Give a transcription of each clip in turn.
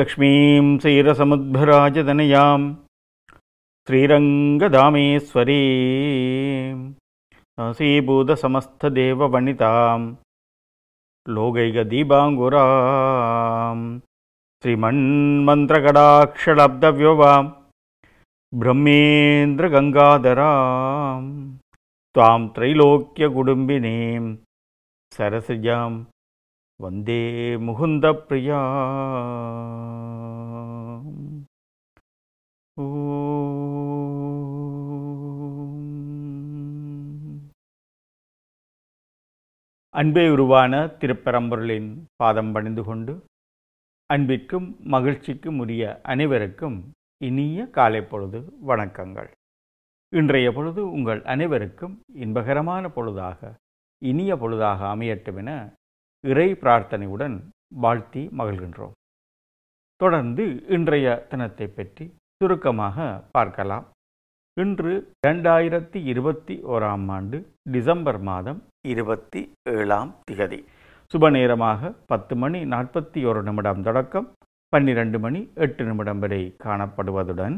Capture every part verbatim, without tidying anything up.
லக்ஷ்மீம் சீரசமுத்பராஜதனயாம் ஸ்ரீரங்கதாமேஸ்வரீ சீபூதசமஸ்தேவவனிதாம் லோகைகதீபாங்குராம் ஸ்ரீமன்மந்திரகடாட்சலப்தவ்யோவாம் பிரம்மேந்திரகங்காதராம் துவாம் திரைலோக்கியகுடும்பினீம் சரசிஜாம் வந்தே முகுந்த பிரியா. அன்பே உருவான திருப்பரம்பொருளின் பாதம் பணிந்து கொண்டு அன்பிற்கும் மகிழ்ச்சிக்கும் உரிய அனைவருக்கும் இனிய காலை பொழுது வணக்கங்கள். இன்றைய பொழுது உங்கள் அனைவருக்கும் இன்பகரமான பொழுதாக இனிய பொழுதாக அமையட்டும் என இறை பிரார்த்தனையுடன் வாழ்த்தி மகிழ்கின்றோம். தொடர்ந்து இன்றைய தினத்தை பற்றி சுருக்கமாக பார்க்கலாம். இன்று இரண்டாயிரத்தி இருபத்தி ஓராம் ஆண்டு டிசம்பர் மாதம் இருபத்தி ஏழாம் திகதி. சுப நேரமாக பத்து மணி நாற்பத்தி ஒரு நிமிடம் தொடக்கம் பன்னிரண்டு மணி எட்டு நிமிடம் வரை காணப்படுவதுடன்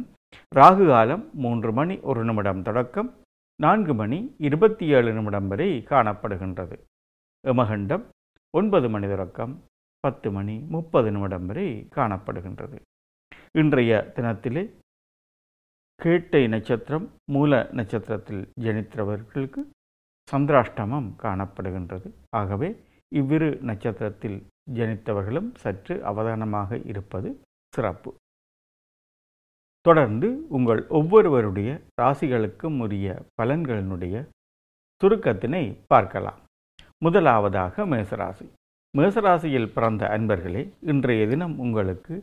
ராகு காலம் மூன்று மணி ஒரு நிமிடம் தொடக்கம் நான்கு மணி இருபத்தி ஏழு நிமிடம் வரை காணப்படுகின்றது. யமகண்டம் ஒன்பது மணி தொடக்கம் பத்து மணி முப்பது நிமிடம் வரை காணப்படுகின்றது. இன்றைய தினத்திலே கேட்டை நட்சத்திரம் மூல நட்சத்திரத்தில் ஜனித்தவர்களுக்கு சந்திராஷ்டமம் காணப்படுகின்றது. ஆகவே இவ்விரு நட்சத்திரத்தில் ஜனித்தவர்களும் சற்று அவதானமாக இருப்பது சிறப்பு. தொடர்ந்து உங்கள் ஒவ்வொருவருடைய ராசிகளுக்கும் உரிய பலன்களினுடைய சுருக்கத்தினை பார்க்கலாம். முதலாவதாக மேசராசி. மேசராசியில் பிறந்த அன்பர்களே, இன்றைய தினம் உங்களுக்கு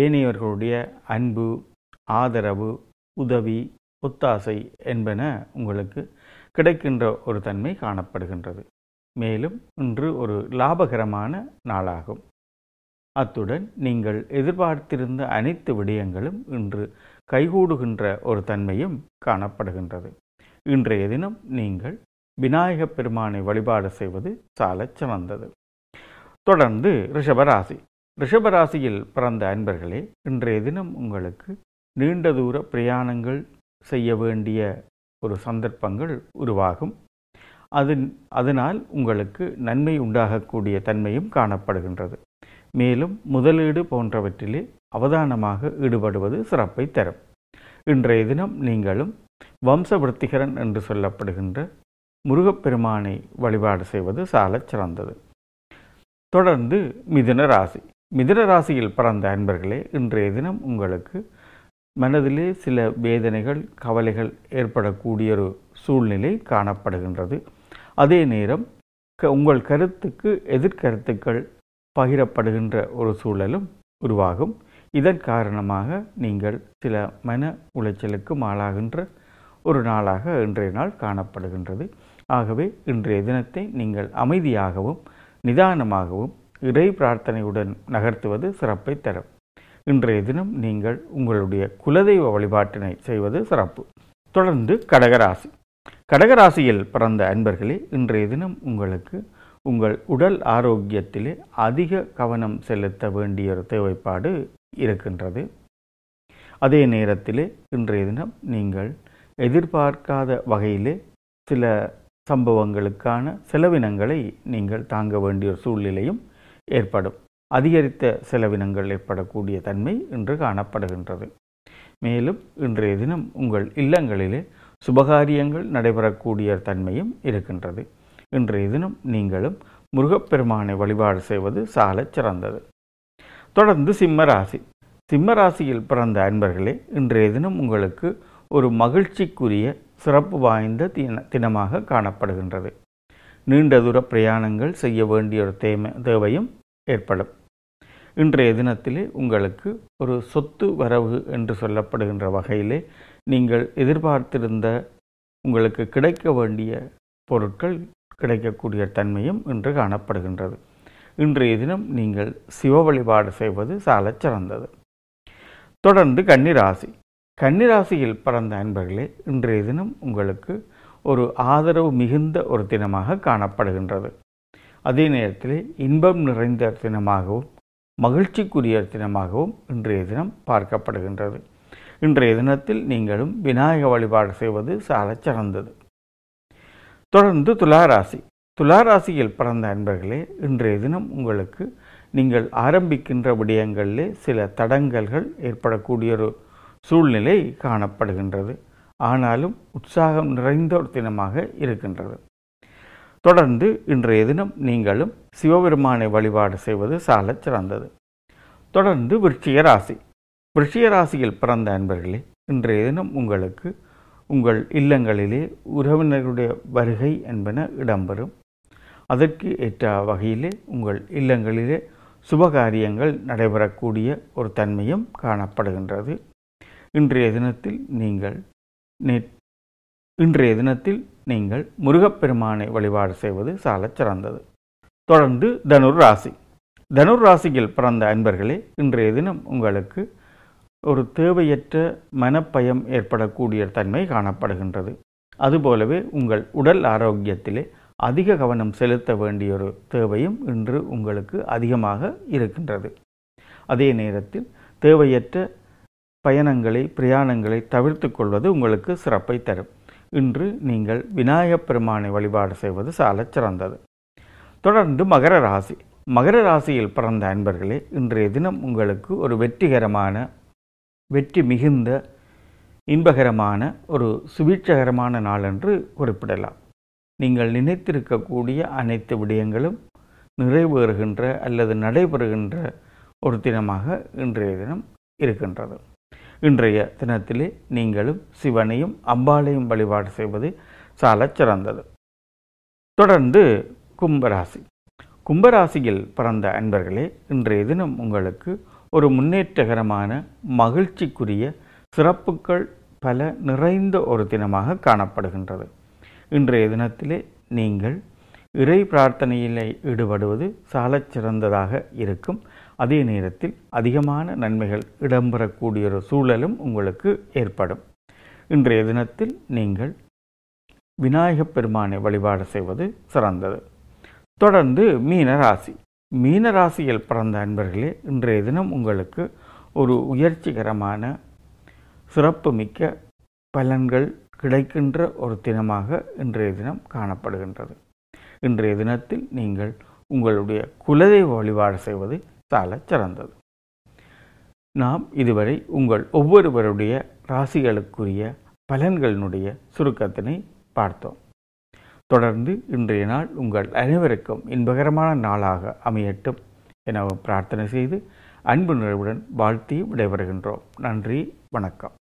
ஏனையவர்களுடைய அன்பு, ஆதரவு, உதவி, ஒத்தாசை என்பன உங்களுக்கு கிடைக்கின்ற ஒரு தன்மை காணப்படுகின்றது. மேலும் இன்று ஒரு லாபகரமான நாளாகும். அத்துடன் நீங்கள் எதிர்பார்த்திருந்த அனைத்து விடயங்களும் இன்று கைகூடுகின்ற ஒரு தன்மையும் காணப்படுகின்றது. இன்றைய தினம் நீங்கள் விநாயகப் பெருமானை வழிபாடு செய்வது சாலச் சிறந்தது. தொடர்ந்து ரிஷபராசி. ரிஷபராசியில் பிறந்த அன்பர்களே, இன்றைய தினம் உங்களுக்கு நீண்ட தூர பிரயாணங்கள் செய்ய வேண்டிய ஒரு சந்தர்ப்பங்கள் உருவாகும். அது அதனால் உங்களுக்கு நன்மை உண்டாகக்கூடிய தன்மையும் காணப்படுகின்றது. மேலும் முதலீடு போன்றவற்றிலே அவதானமாக ஈடுபடுவது சிறப்பை தரும். இன்றைய தினம் நீங்களும் வம்சவர்த்திகரன் என்று சொல்லப்படுகின்ற முருகப்பெருமானை வழிபாடு செய்வது சாலச் சிறந்தது. தொடர்ந்து மிதுன ராசி. மிதுன ராசியில் பிறந்த அன்பர்களே, இன்றைய தினம் உங்களுக்கு மனதிலே சில வேதனைகள், கவலைகள் ஏற்படக்கூடிய ஒரு சூழ்நிலை காணப்படுகின்றது. அதே நேரம் உங்கள் கருத்துக்கு எதிர்கருத்துக்கள் பகிரப்படுகின்ற ஒரு சூழலும் உருவாகும். இதன் காரணமாக நீங்கள் சில மன உளைச்சலுக்கும் ஆளாகின்ற ஒரு நாளாக இன்றைய நாள் காணப்படுகின்றது. ஆகவே இன்றைய தினத்தை நீங்கள் அமைதியாகவும் நிதானமாகவும் இறை பிரார்த்தனையுடன் நகர்த்துவது சிறப்பை தரும். இன்றைய தினம் நீங்கள் உங்களுடைய குலதெய்வ வழிபாட்டினை செய்வது சிறப்பு. தொடர்ந்து கடகராசி. கடகராசியில் பிறந்த அன்பர்களே, இன்றைய தினம் உங்களுக்கு உங்கள் உடல் ஆரோக்கியத்திலே அதிக கவனம் செலுத்த வேண்டிய ஒரு தேவைப்பாடு இருக்கின்றது. அதே நேரத்திலே இன்றைய தினம் நீங்கள் எதிர்பார்க்காத வகையிலே சில சம்பவங்களுக்கான செலவினங்களை நீங்கள் தாங்க வேண்டிய ஒரு சூழ்நிலையும் ஏற்படும். அதிகரித்த செலவினங்கள் ஏற்படக்கூடிய தன்மை இன்று காணப்படுகின்றது. மேலும் இன்றைய தினம் உங்கள் இல்லங்களிலே சுபகாரியங்கள் நடைபெறக்கூடிய தன்மையும் இருக்கின்றது. இன்றைய தினம் நீங்களும் முருகப்பெருமானை வழிபாடு செய்வது சாலச் சிறந்தது. தொடர்ந்து சிம்மராசி. சிம்மராசியில் பிறந்த அன்பர்களே, இன்றைய தினம் உங்களுக்கு ஒரு மகிழ்ச்சிக்குரிய சிறப்பு வாய்ந்த தின தினமாக காணப்படுகின்றது. நீண்ட தூர பிரயாணங்கள் செய்ய வேண்டிய ஒரு தேவை தேவையும் ஏற்படும். இன்றைய தினத்திலே உங்களுக்கு ஒரு சொத்து வரவு என்று சொல்லப்படுகின்ற வகையிலே நீங்கள் எதிர்பார்த்திருந்த உங்களுக்கு கிடைக்க வேண்டிய பொருட்கள் கிடைக்கக்கூடிய தன்மையும் இன்று காணப்படுகின்றது. இன்றைய தினம் நீங்கள் சிவ வழிபாடு செய்வது சாலச் சிறந்தது. தொடர்ந்து கன்னிராசி. கன்னிராசியில் பிறந்த அன்பர்களே, இன்றைய தினம் உங்களுக்கு ஒரு ஆதரவு மிகுந்த ஒரு தினமாக காணப்படுகின்றது. அதே நேரத்தில் இன்பம் நிறைந்த தினமாகவும் மகிழ்ச்சிக்குரிய தினமாகவும் இன்றைய தினம் பார்க்கப்படுகின்றது. இன்றைய தினத்தில் நீங்களும் விநாயக வழிபாடு செய்வது சாலச் சிறந்தது. தொடர்ந்து துலாராசி. துலாராசியில் பிறந்த அன்பர்களே, இன்றைய தினம் உங்களுக்கு நீங்கள் ஆரம்பிக்கின்ற விடயங்களிலே சில தடங்கல்கள் ஏற்படக்கூடிய ஒரு சூழ்நிலை காணப்படுகின்றது. ஆனாலும் உற்சாகம் நிறைந்த ஒரு தினமாக இருக்கின்றது. தொடர்ந்து இன்றைய தினம் நீங்களும் சிவபெருமானை வழிபாடு செய்வது சாலச் சிறந்தது. தொடர்ந்து விருச்சிக ராசி. விருச்சிக ராசியில் பிறந்த அன்பர்களே, இன்றைய தினம் உங்களுக்கு உங்கள் இல்லங்களிலே உறவினருடைய வருகை என்பன இடம்பெறும். அதற்கு ஏற்ற வகையிலே உங்கள் இல்லங்களிலே சுபகாரியங்கள் நடைபெறக்கூடிய ஒரு தன்மையும் காணப்படுகின்றது. இன்றைய தினத்தில் நீங்கள் நே இன்றைய தினத்தில் நீங்கள் முருகப்பெருமானை வழிபாடு செய்வது சாலச் சிறந்தது. தொடர்ந்து தனுர் ராசி. தனுர் ராசியில் பிறந்த அன்பர்களே, இன்றைய தினம் உங்களுக்கு ஒரு தேவையற்ற மனப்பயம் ஏற்படக்கூடிய தன்மை காணப்படுகின்றது. அதுபோலவே உங்கள் உடல் ஆரோக்கியத்திலே அதிக கவனம் செலுத்த வேண்டிய ஒரு தேவையும் இன்று உங்களுக்கு அதிகமாக இருக்கின்றது. அதே நேரத்தில் தேவையற்ற பயணங்களை பிரயாணங்களை தவிர்த்து கொள்வது உங்களுக்கு சிறப்பை தரும். இன்று நீங்கள் விநாயகப் பெருமானை வழிபாடு செய்வது சாலச் சிறந்தது. தொடர்ந்து மகர ராசி. மகர ராசியில் பிறந்த அன்பர்களே, இன்றைய தினம் உங்களுக்கு ஒரு வெற்றிகரமான வெற்றி மிகுந்த இன்பகரமான ஒரு சுபீட்சகரமான நாள் என்று குறிப்பிடலாம். நீங்கள் நினைத்திருக்கக்கூடிய அனைத்து விடயங்களும் நிறைவேறுகின்ற அல்லது நடைபெறுகின்ற ஒரு தினமாக இன்றைய தினம் இருக்கின்றது. இன்றைய தினத்திலே நீங்களும் சிவனையும் அம்பாளையும் வழிபாடு செய்வது சாலச் சிறந்தது. தொடர்ந்து கும்பராசி. கும்பராசியில் பிறந்த அன்பர்களே, இன்றைய தினம் உங்களுக்கு ஒரு முன்னேற்றகரமான மகிழ்ச்சிக்குரிய சிறப்புகள் பல நிறைந்த ஒரு தினமாக காணப்படுகின்றது. இன்றைய தினத்திலே நீங்கள் இறை பிரார்த்தனையிலே ஈடுபடுவது சாலச் சிறந்ததாக இருக்கும். அதே நேரத்தில் அதிகமான நன்மைகள் இடம்பெறக்கூடிய ஒரு சூழலும் உங்களுக்கு ஏற்படும். இன்றைய தினத்தில் நீங்கள் விநாயகப் பெருமானை வழிபாடு செய்வது சிறந்தது. தொடர்ந்து மீனராசி. மீனராசியில் பிறந்த அன்பர்களே, இன்றைய தினம் உங்களுக்கு ஒரு உயர்ச்சிகரமான சிறப்புமிக்க பலன்கள் கிடைக்கின்ற ஒரு தினமாக இன்றைய தினம் காணப்படுகின்றது. இன்றைய தினத்தில் நீங்கள் உங்களுடைய குலதெய்வ வழிபாடு செய்வது சாலச் சிறந்தது. நாம் இதுவரை உங்கள் ஒவ்வொருவருடைய ராசிகளுக்குரிய பலன்களினுடைய சுருக்கத்தினை பார்த்தோம். தொடர்ந்து இன்றைய நாள் உங்கள் அனைவருக்கும் இன்பகரமான நாளாக அமையட்டும் எனவும் பிரார்த்தனை செய்து அன்பு நிறைவுடன் வாழ்த்தி விடைபெறுகின்றோம். நன்றி, வணக்கம்.